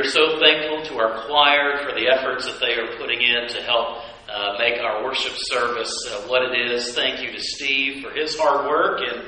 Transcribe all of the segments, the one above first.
are so thankful to our choir for the efforts that they are putting in to help make our worship service what it is. Thank you to Steve for his hard work in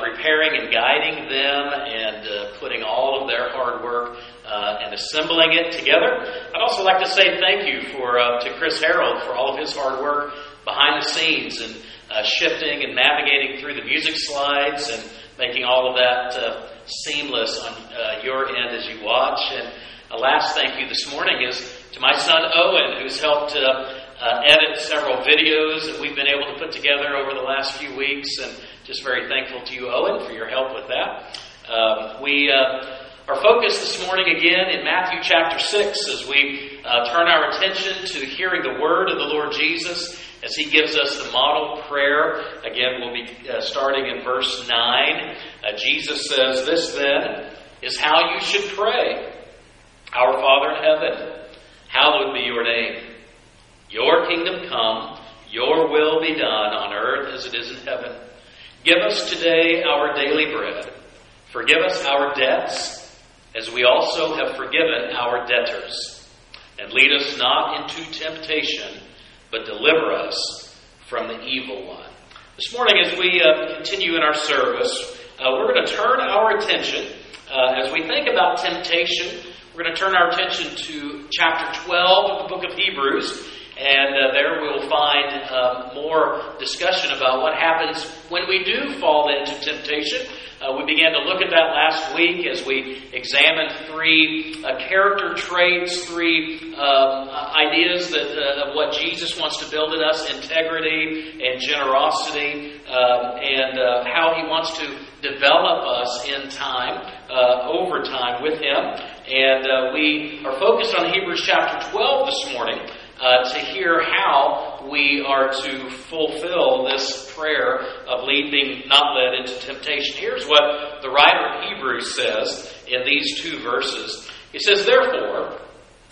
preparing and guiding them and putting all of their hard work and assembling it together. I'd also like to say thank you to Chris Harold for all of his hard work behind the scenes and shifting and navigating through the music slides and making all of that seamless on your end as you watch. And a last thank you this morning is to my son Owen, who's helped edit several videos that we've been able to put together over the last few weeks, and just very thankful to you, Owen, for your help with that. We are focused this morning again in Matthew chapter 6 as we turn our attention to hearing the word of the Lord Jesus as he gives us the model prayer. Again, we'll be starting in verse 9. Jesus says, "This then is how you should pray. Our Father in heaven, hallowed be your name. Your kingdom come, your will be done on earth as it is in heaven. Give us today our daily bread. Forgive us our debts, as we also have forgiven our debtors. And lead us not into temptation, but deliver us from the evil one." This morning, as we continue in our service, we're going to turn our attention, as we think about temptation, we're going to turn our attention to chapter 12 of the book of Hebrews. And there we'll find more discussion about what happens when we do fall into temptation. We began to look at that last week as we examined three character traits, three ideas of what Jesus wants to build in us, integrity and generosity, and how he wants to develop us in time, over time with him. And we are focused on Hebrews chapter 12 this morning. To hear how we are to fulfill this prayer of being not led into temptation. Here's what the writer of Hebrews says in these two verses. He says, "Therefore,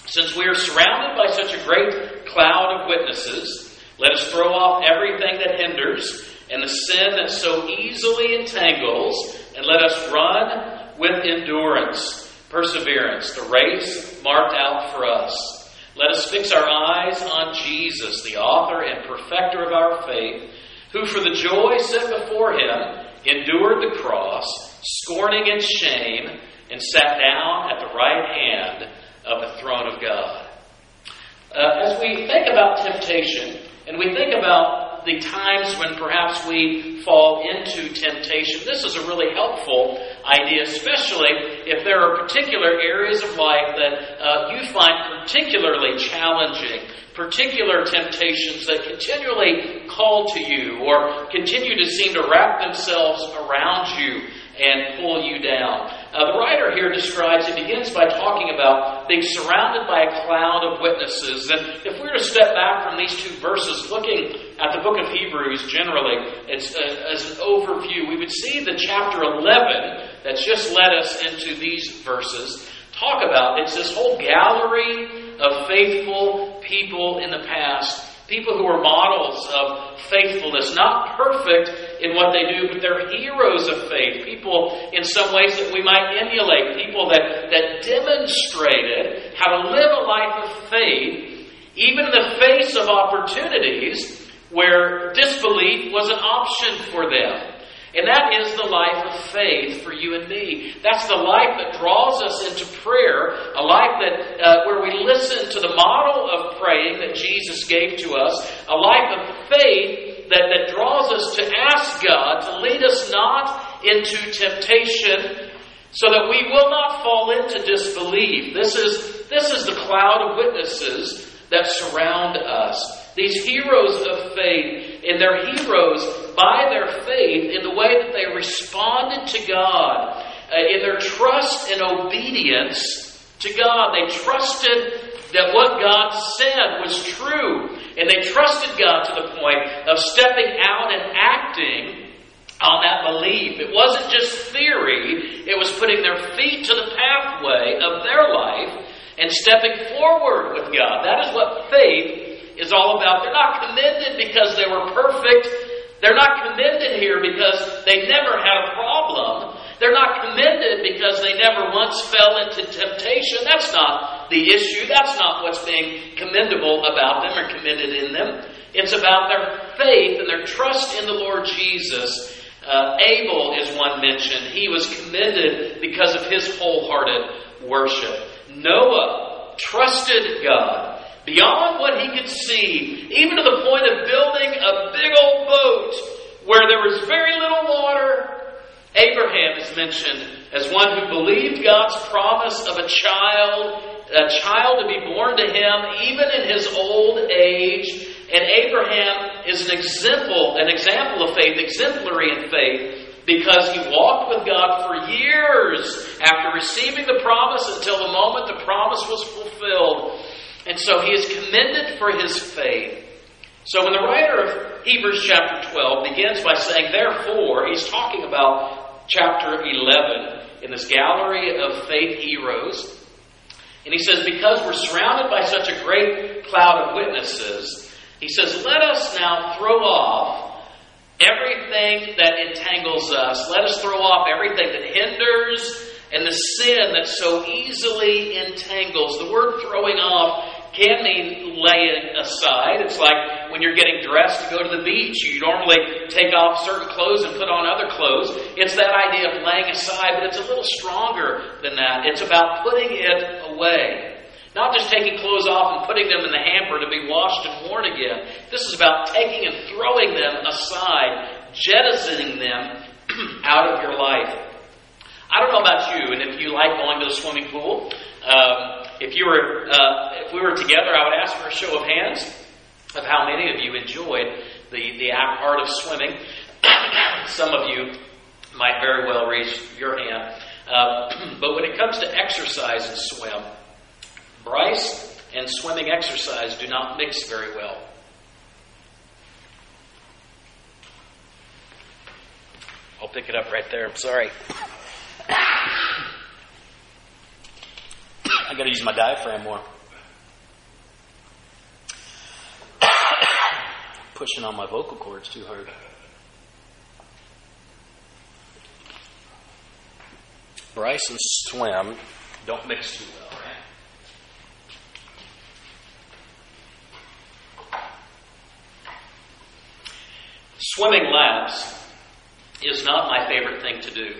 since we are surrounded by such a great cloud of witnesses, let us throw off everything that hinders and the sin that so easily entangles, and let us run with endurance, perseverance, the race marked out for us. Let us fix our eyes on Jesus, the author and perfecter of our faith, who for the joy set before him endured the cross, scorning its shame, and sat down at the right hand of the throne of God." As we think about temptation, and we think about the times when perhaps we fall into temptation, this is a really helpful idea, especially if there are particular areas of life that you find particularly challenging, particular temptations that continually call to you or continue to seem to wrap themselves around you and pull you down. The writer here describes, he begins by talking about being surrounded by a cloud of witnesses. And if we were to step back from these two verses, looking at the book of Hebrews generally, it's as an overview, we would see that chapter 11 that's just led us into these verses talk about, it's this whole gallery of faithful people in the past. People who are models of faithfulness, not perfect in what they do, but they're heroes of faith. People in some ways that we might emulate. People that demonstrated how to live a life of faith, even in the face of opportunities where disbelief was an option for them. And that is the life of faith for you and me. That's the life that draws us into prayer, a life that where we listen to the model of praying that Jesus gave to us, a life of faith that draws us to ask God to lead us not into temptation so that we will not fall into disbelief. This is the cloud of witnesses that surround us. These heroes of faith, and they're heroes by their faith in the way that they responded to God, in their trust and obedience to God. They trusted that what God said was true, and they trusted God to the point of stepping out and acting on that belief. It wasn't just theory, it was putting their feet to the pathway of their life and stepping forward with God. That is what faith is all about. They're not commended because they were perfect. They're not commended here because they never had a problem. They're not commended because they never once fell into temptation. That's not the issue. That's not what's being commendable about them or commended in them. It's about their faith and their trust in the Lord Jesus. Abel is one mentioned. He was commended because of his wholehearted worship. Noah trusted God beyond what he could see, even to the point of building a big old boat where there was very little water. Abraham is mentioned as one who believed God's promise of a child to be born to him, even in his old age. And Abraham is an example of faith, exemplary in faith, because he walked with God for years after receiving the promise until the moment the promise was fulfilled. And so he is commended for his faith. So when the writer of Hebrews chapter 12 begins by saying, therefore, he's talking about chapter 11 in this gallery of faith heroes. And he says, because we're surrounded by such a great cloud of witnesses, he says, let us now throw off everything that entangles us. Let us throw off everything that hinders and the sin that so easily entangles. The word throwing off can mean laying aside. It's like when you're getting dressed to go to the beach, you normally take off certain clothes and put on other clothes. It's that idea of laying aside, but it's a little stronger than that. It's about putting it away. Not just taking clothes off and putting them in the hamper to be washed and worn again. This is about taking and throwing them aside, jettisoning them out of your life. I don't know about you, and if you like going to the swimming pool, if we were together, I would ask for a show of hands of how many of you enjoyed the art of swimming. Some of you might very well raise your hand. But when it comes to exercise and swim, Bryce and swimming exercise do not mix very well. I'll pick it up right there. I'm sorry. I've got to use my diaphragm more. Pushing on my vocal cords too hard. Bryce and swim don't mix too well, right? Swimming laps is not my favorite thing to do.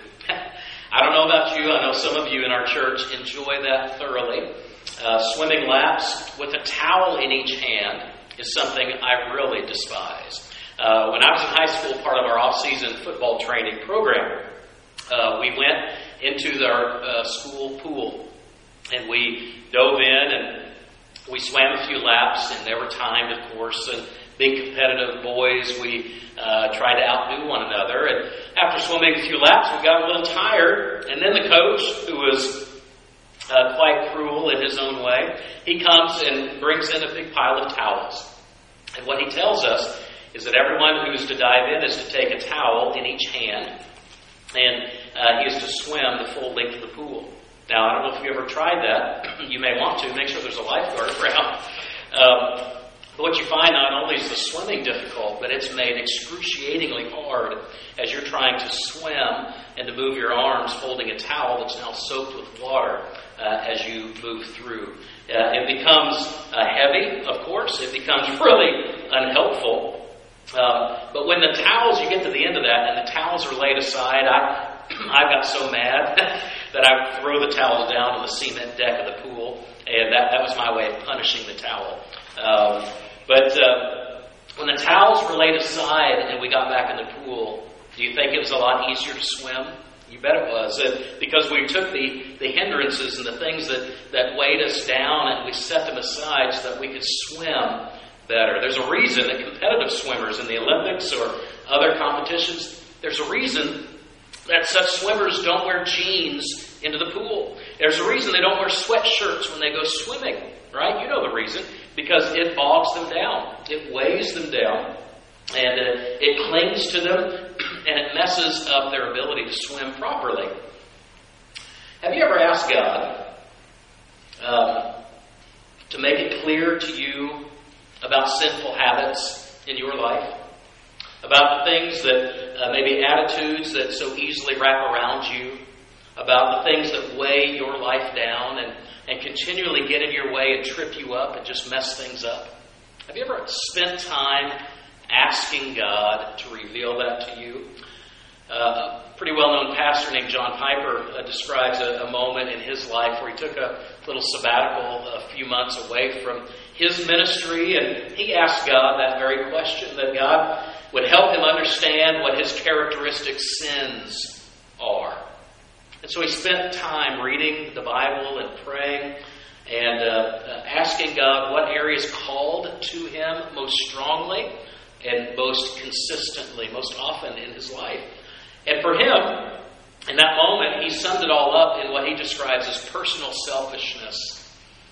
I don't know about you. I know some of you in our church enjoy that thoroughly. Swimming laps with a towel in each hand is something I really despise. When I was in high school, part of our off-season football training program, we went into our school pool, and we dove in, and we swam a few laps, and they were timed, of course, and being competitive boys, we tried to outdo one another. And after swimming a few laps, we got a little tired. And then the coach, who was quite cruel in his own way, he comes and brings in a big pile of towels. And what he tells us is that everyone who's to dive in is to take a towel in each hand, and he is to swim the full length of the pool. Now, I don't know if you ever tried that. You may want to. Make sure there's a lifeguard around. But what you find not only is the swimming difficult, but it's made excruciatingly hard as you're trying to swim and to move your arms holding a towel that's now soaked with water as you move through. It becomes heavy, of course. It becomes really unhelpful. But when the towels, you get to the end of that and the towels are laid aside, I got so mad that I would throw the towels down on the cement deck of the pool, and that was my way of punishing the towel. But when the towels were laid aside and we got back in the pool, do you think it was a lot easier to swim? You bet it was. Because we took the hindrances and the things that weighed us down and we set them aside so that we could swim better. There's a reason that competitive swimmers in the Olympics or other competitions, there's a reason that such swimmers don't wear jeans into the pool. There's a reason they don't wear sweatshirts when they go swimming, right? You know the reason. Because it bogs them down. It weighs them down. And it clings to them. And it messes up their ability to swim properly. Have you ever asked God to make it clear to you about sinful habits in your life? about the things that, maybe attitudes that so easily wrap around you, about the things that weigh your life down and continually get in your way and trip you up and just mess things up. Have you ever spent time asking God to reveal that to you? A pretty well-known pastor named John Piper describes a moment in his life where he took a little sabbatical a few months away from his ministry, and he asked God that very question, that God would help him understand what his characteristic sins are. And so he spent time reading the Bible and praying and asking God what areas called to him most strongly and most consistently, most often in his life. And for him, in that moment, he summed it all up in what he describes as personal selfishness.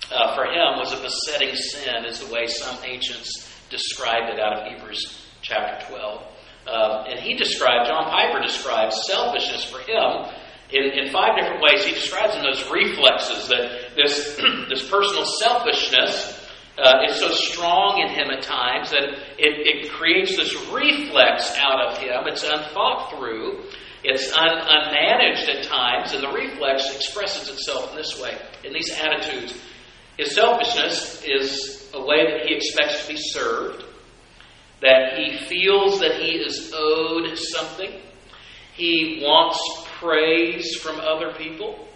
For him, was a besetting sin, is the way some ancients described it out of Hebrews chapter 12. And John Piper describes selfishness for him in five different ways. He describes in those reflexes that this personal selfishness is so strong in him at times that it creates this reflex out of him. It's unthought through. It's unmanaged at times, and the reflex expresses itself in this way, in these attitudes. His selfishness is a way that he expects to be served, that he feels that he is owed something. He wants praise from other people,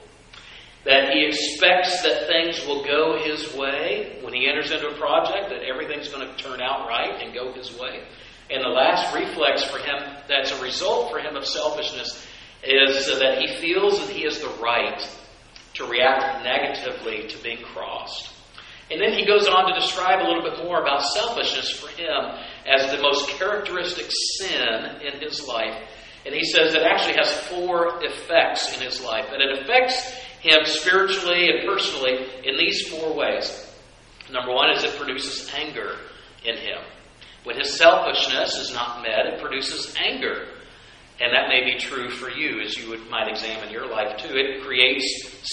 that he expects that things will go his way when he enters into a project, that everything's going to turn out right and go his way. And the last reflex for him that's a result for him of selfishness is that he feels that he has the right to react negatively to being crossed. And then he goes on to describe a little bit more about selfishness for him as the most characteristic sin in his life. And he says it actually has four effects in his life, and it affects him spiritually and personally in these four ways. Number one is it produces anger in him. When his selfishness is not met, it produces anger. And that may be true for you as you might examine your life too. It creates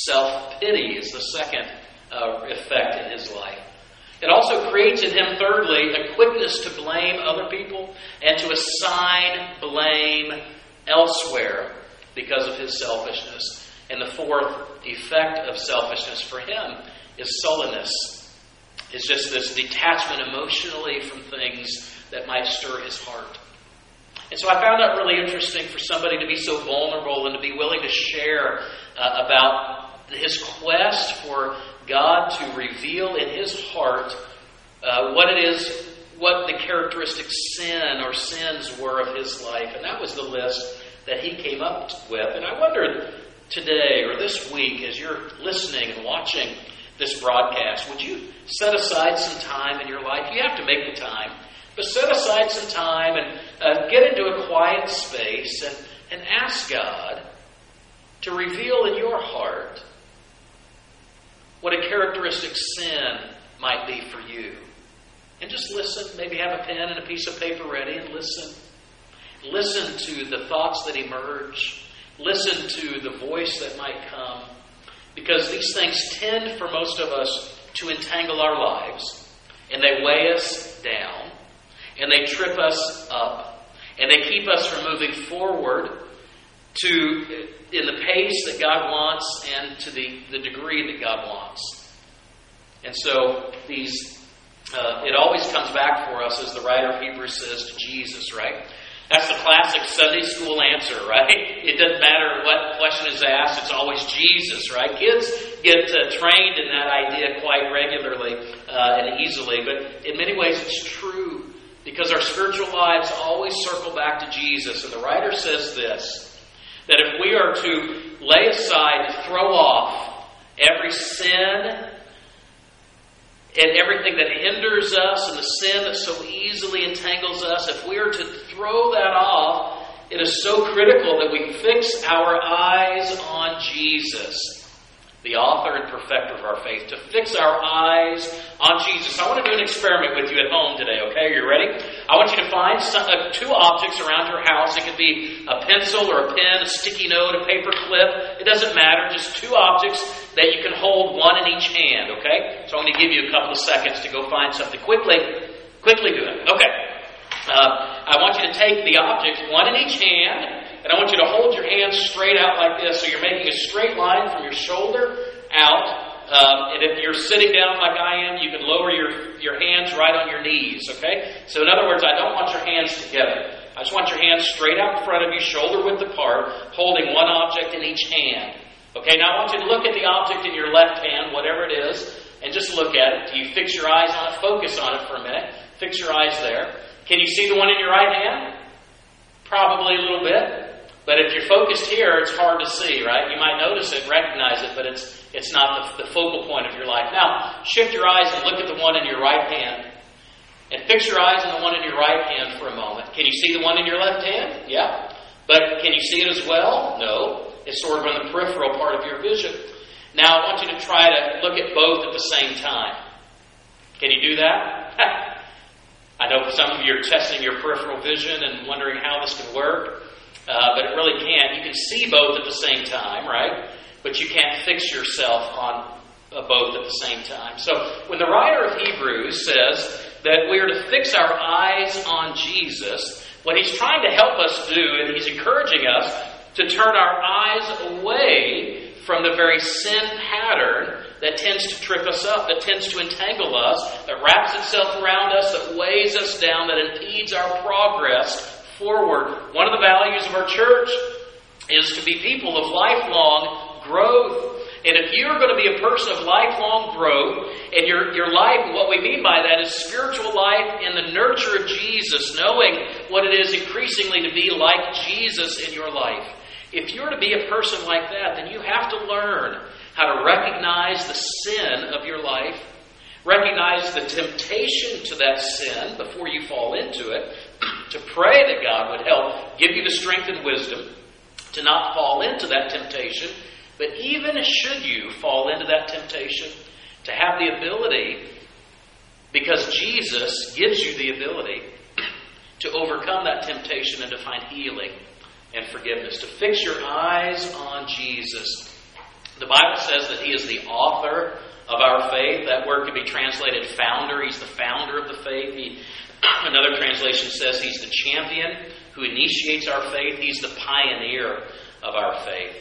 self-pity is the second effect in his life. It also creates in him, thirdly, a quickness to blame other people and to assign blame elsewhere because of his selfishness. And the fourth effect of selfishness for him is sullenness. It's just this detachment emotionally from things that might stir his heart. And so I found that really interesting for somebody to be so vulnerable and to be willing to share about his quest for God to reveal in his heart what the characteristic sin or sins were of his life. And that was the list that he came up with. And I wondered today or this week, as you're listening and watching this broadcast, would you set aside some time in your life? You have to make the time, but set aside some time and get into a quiet space and ask God to reveal in your heart what a characteristic sin might be for you. And just listen, maybe have a pen and a piece of paper ready and listen. Listen to the thoughts that emerge. Listen to the voice that might come. Because these things tend for most of us to entangle our lives. And they weigh us down. And they trip us up. And they keep us from moving forward in the pace that God wants and to the degree that God wants. And so it always comes back for us, as the writer of Hebrews says, to Jesus, right? That's the classic Sunday school answer, right? It doesn't matter what question is asked, it's always Jesus, right? Kids get trained in that idea quite regularly and easily, but in many ways it's true because our spiritual lives always circle back to Jesus. And the writer says this, that if we are to lay aside, to throw off every sin and everything that hinders us and the sin that so easily entangles us, if we are to throw that off, it is so critical that we fix our eyes on Jesus, the author and perfecter of our faith, to fix our eyes on Jesus. I want to do an experiment with you at home today, okay? Are you ready? I want you to find two objects around your house. It could be a pencil or a pen, a sticky note, a paper clip. It doesn't matter. Just two objects that you can hold, one in each hand, okay? So I'm going to give you a couple of seconds to go find something. Quickly do it. Okay. I want you to take the objects, one in each hand, and I want you to hold your hand straight out like this. So you're making a straight line from your shoulder out. And if you're sitting down like I am, you can lower your hands right on your knees, okay? So in other words, I don't want your hands together. I just want your hands straight out in front of you, shoulder width apart, holding one object in each hand. Okay, now I want you to look at the object in your left hand, whatever it is, and just look at it. Do you fix your eyes on it? Focus on it for a minute. Fix your eyes there. Can you see the one in your right hand? Probably a little bit. But if you're focused here, it's hard to see, right? You might notice it, recognize it, but it's not the focal point of your life. Now, shift your eyes and look at the one in your right hand. And fix your eyes on the one in your right hand for a moment. Can you see the one in your left hand? Yeah. But can you see it as well? No. It's sort of on the peripheral part of your vision. Now, I want you to try to look at both at the same time. Can you do that? I know some of you are testing your peripheral vision and wondering how this can work. But it really can't. You can see both at the same time, right? But you can't fix yourself on both at the same time. So when the writer of Hebrews says that we are to fix our eyes on Jesus, what he's trying to help us do, and he's encouraging us to turn our eyes away from the very sin pattern that tends to trip us up, that tends to entangle us, that wraps itself around us, that weighs us down, that impedes our progress forward. One of the values of our church is to be people of lifelong growth. And if you're going to be a person of lifelong growth, and your life, what we mean by that is spiritual life in the nurture of Jesus, knowing what it is increasingly to be like Jesus in your life. If you're to be a person like that, then you have to learn how to recognize the sin of your life, recognize the temptation to that sin before you fall into it, to pray that God would help give you the strength and wisdom to not fall into that temptation, but even should you fall into that temptation, to have the ability, because Jesus gives you the ability to overcome that temptation and to find healing and forgiveness, to fix your eyes on Jesus. The Bible says that He is the author of our faith. That word can be translated founder. He's the founder of the faith. Another translation says He's the champion who initiates our faith. He's the pioneer of our faith.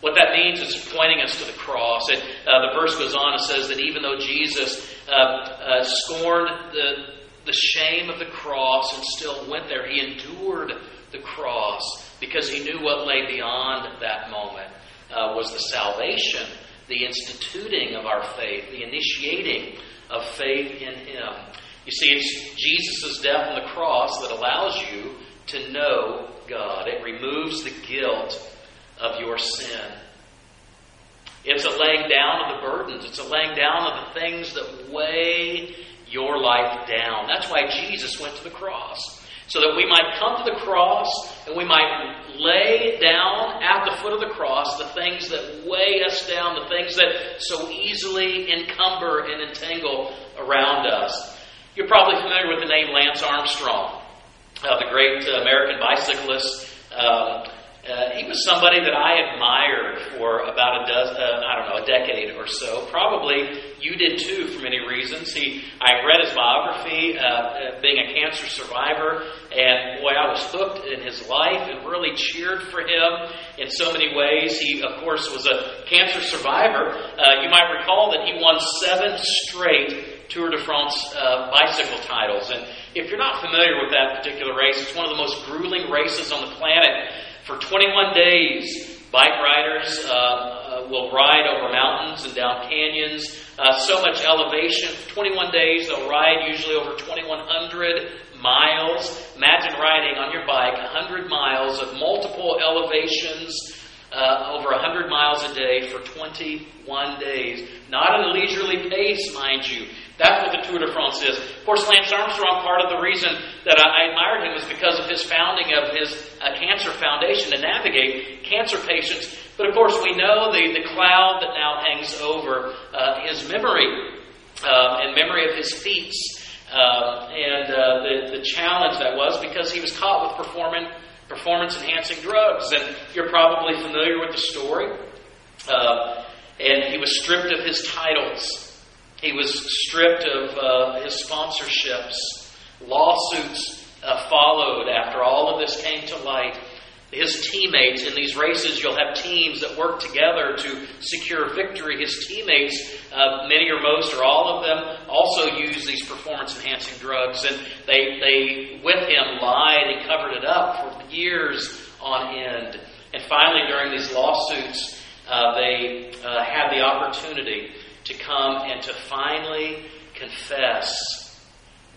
What that means is pointing us to the cross. And the verse goes on and says that even though Jesus scorned the shame of the cross and still went there, He endured the cross because He knew what lay beyond that moment was the salvation, the instituting of our faith, the initiating of faith in Him. You see, it's Jesus' death on the cross that allows you to know God. It removes the guilt of your sin. It's a laying down of the burdens. It's a laying down of the things that weigh your life down. That's why Jesus went to the cross, so that we might come to the cross and we might lay down at the foot of the cross the things that weigh us down, the things that so easily encumber and entangle around us. You're probably familiar with the name Lance Armstrong, the great American bicyclist. He was somebody that I admired for about a decade or so. Probably you did too, for many reasons. I read his biography, being a cancer survivor, and boy, I was hooked in his life and really cheered for him in so many ways. He, of course, was a cancer survivor. You might recall that he won 7 straight Tour de France bicycle titles. And if you're not familiar with that particular race, it's one of the most grueling races on the planet. For 21 days, bike riders will ride over mountains and down canyons. So much elevation. For 21 days, they'll ride usually over 2,100 miles. Imagine riding on your bike 100 miles of multiple elevations, over 100 miles a day for 21 days. Not at a leisurely pace, mind you. That's what the Tour de France is. Of course, Lance Armstrong, part of the reason that I admired him was because of his founding of his cancer foundation to navigate cancer patients. But of course, we know the cloud that now hangs over his memory and memory of his feats and the challenge that was, because he was caught with performance-enhancing drugs. And you're probably familiar with the story. And he was stripped of his titles. He was stripped of his sponsorships, lawsuits followed after all of this came to light. His teammates in these races, you'll have teams that work together to secure victory. His teammates, many or most or all of them, also use these performance-enhancing drugs. And they with him, lied and covered it up for years on end. And finally, during these lawsuits, they had the opportunity to come and to finally confess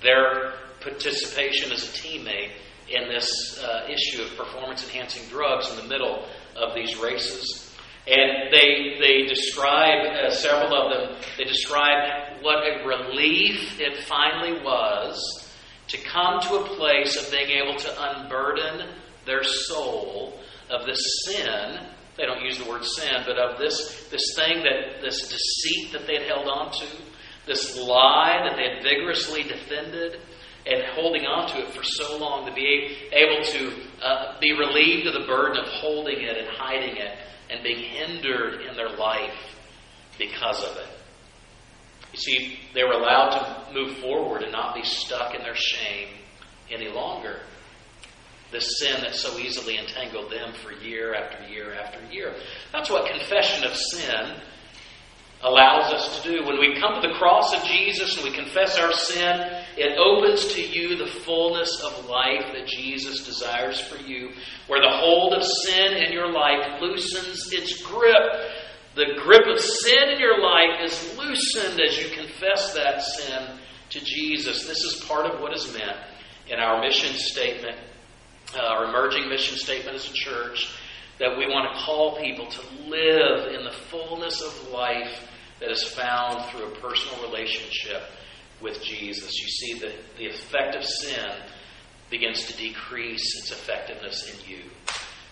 their participation as a teammate in this issue of performance-enhancing drugs in the middle of these races. And they describe, several of them, they describe what a relief it finally was to come to a place of being able to unburden their soul of this sin. They don't use the word sin, but of this thing, that this deceit that they had held on to, this lie that they had vigorously defended, and holding on to it for so long, to be able to be relieved of the burden of holding it and hiding it and being hindered in their life because of it. You see, they were allowed to move forward and not be stuck in their shame any longer. The sin that so easily entangled them for year after year after year. That's what confession of sin allows us to do. When we come to the cross of Jesus and we confess our sin, it opens to you the fullness of life that Jesus desires for you, where the hold of sin in your life loosens its grip. The grip of sin in your life is loosened as you confess that sin to Jesus. This is part of what is meant in our mission statement, our emerging mission statement as a church, that we want to call people to live in the fullness of life that is found through a personal relationship with Jesus. You see that the effect of sin begins to decrease its effectiveness in you.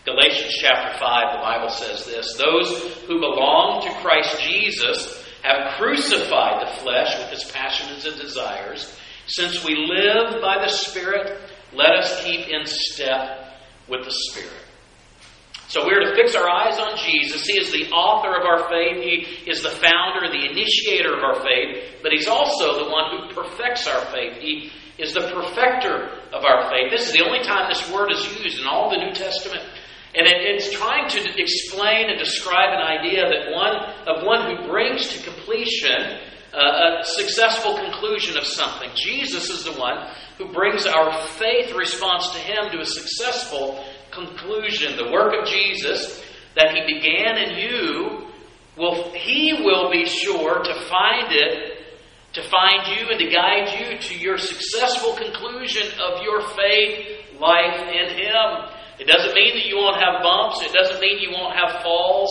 Galatians chapter 5, the Bible says this: those who belong to Christ Jesus have crucified the flesh with its passions and desires. Since we live by the Spirit, let us keep in step with the Spirit. So we're to fix our eyes on Jesus. He is the author of our faith. He is the founder, the initiator of our faith. But He's also the one who perfects our faith. He is the perfecter of our faith. This is the only time this word is used in all the New Testament. And it's trying to explain and describe an idea that one who brings to completion a successful conclusion of something. Jesus is the one who brings our faith response to Him to a successful conclusion. The work of Jesus that He began in you, He will be sure to find you and to guide you to your successful conclusion of your faith life in Him. It doesn't mean that you won't have bumps. It doesn't mean you won't have falls.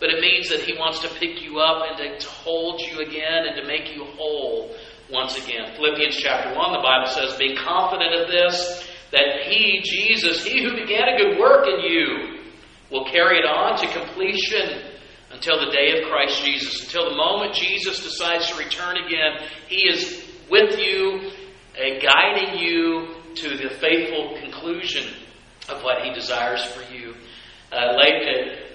But it means that He wants to pick you up and to hold you again and to make you whole once again. Philippians chapter 1, the Bible says, "Be confident of this, that He, Jesus, He who began a good work in you, will carry it on to completion until the day of Christ Jesus." Until the moment Jesus decides to return again, He is with you, guiding you to the faithful conclusion of what He desires for you.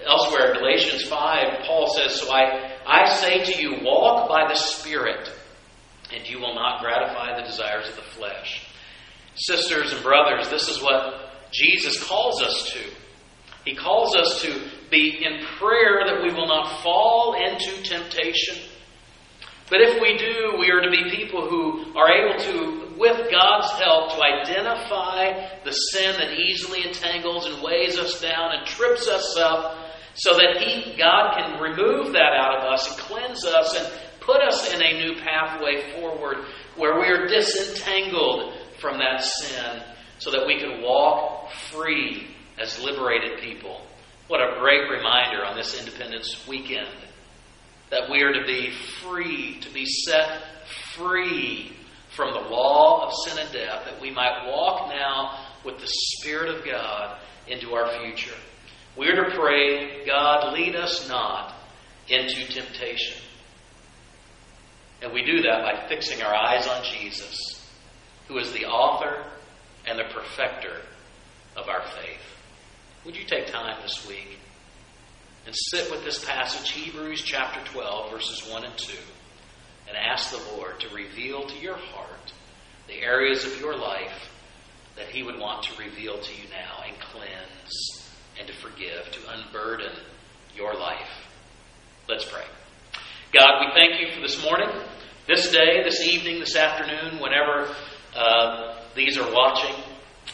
Elsewhere in Galatians 5, Paul says, "So I say to you, walk by the Spirit, and you will not gratify the desires of the flesh." Sisters and brothers, this is what Jesus calls us to. He calls us to be in prayer that we will not fall into temptation. But if we do, we are to be people who are able to, with God's help, to identify the sin that easily entangles and weighs us down and trips us up, so that God can remove that out of us and cleanse us and put us in a new pathway forward where we are disentangled from that sin, so that we can walk free as liberated people. What a great reminder on this Independence weekend that we are to be free, to be set free from the law of sin and death, that we might walk now with the Spirit of God into our future. We are to pray, "God, lead us not into temptation." And we do that by fixing our eyes on Jesus, who is the author and the perfecter of our faith. Would you take time this week and sit with this passage, Hebrews chapter 12, verses 1 and 2, and ask the Lord to reveal to your heart the areas of your life that he would want to reveal to you now and cleanse and to forgive, to unburden your life. Let's pray. God, we thank you for this morning, this day, this evening, this afternoon, whenever these are watching.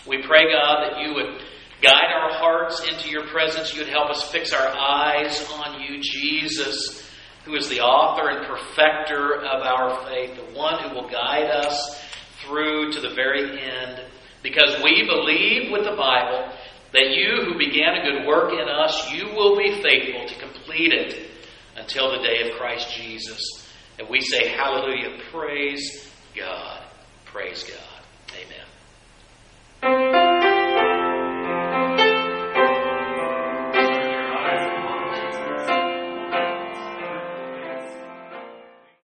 We pray, God, that you would guide our hearts into your presence. You would help us fix our eyes on you, Jesus, who is the author and perfecter of our faith, the one who will guide us through to the very end. Because we believe with the Bible that you who began a good work in us, you will be faithful to complete it until the day of Christ Jesus. And we say, hallelujah, praise God, praise God.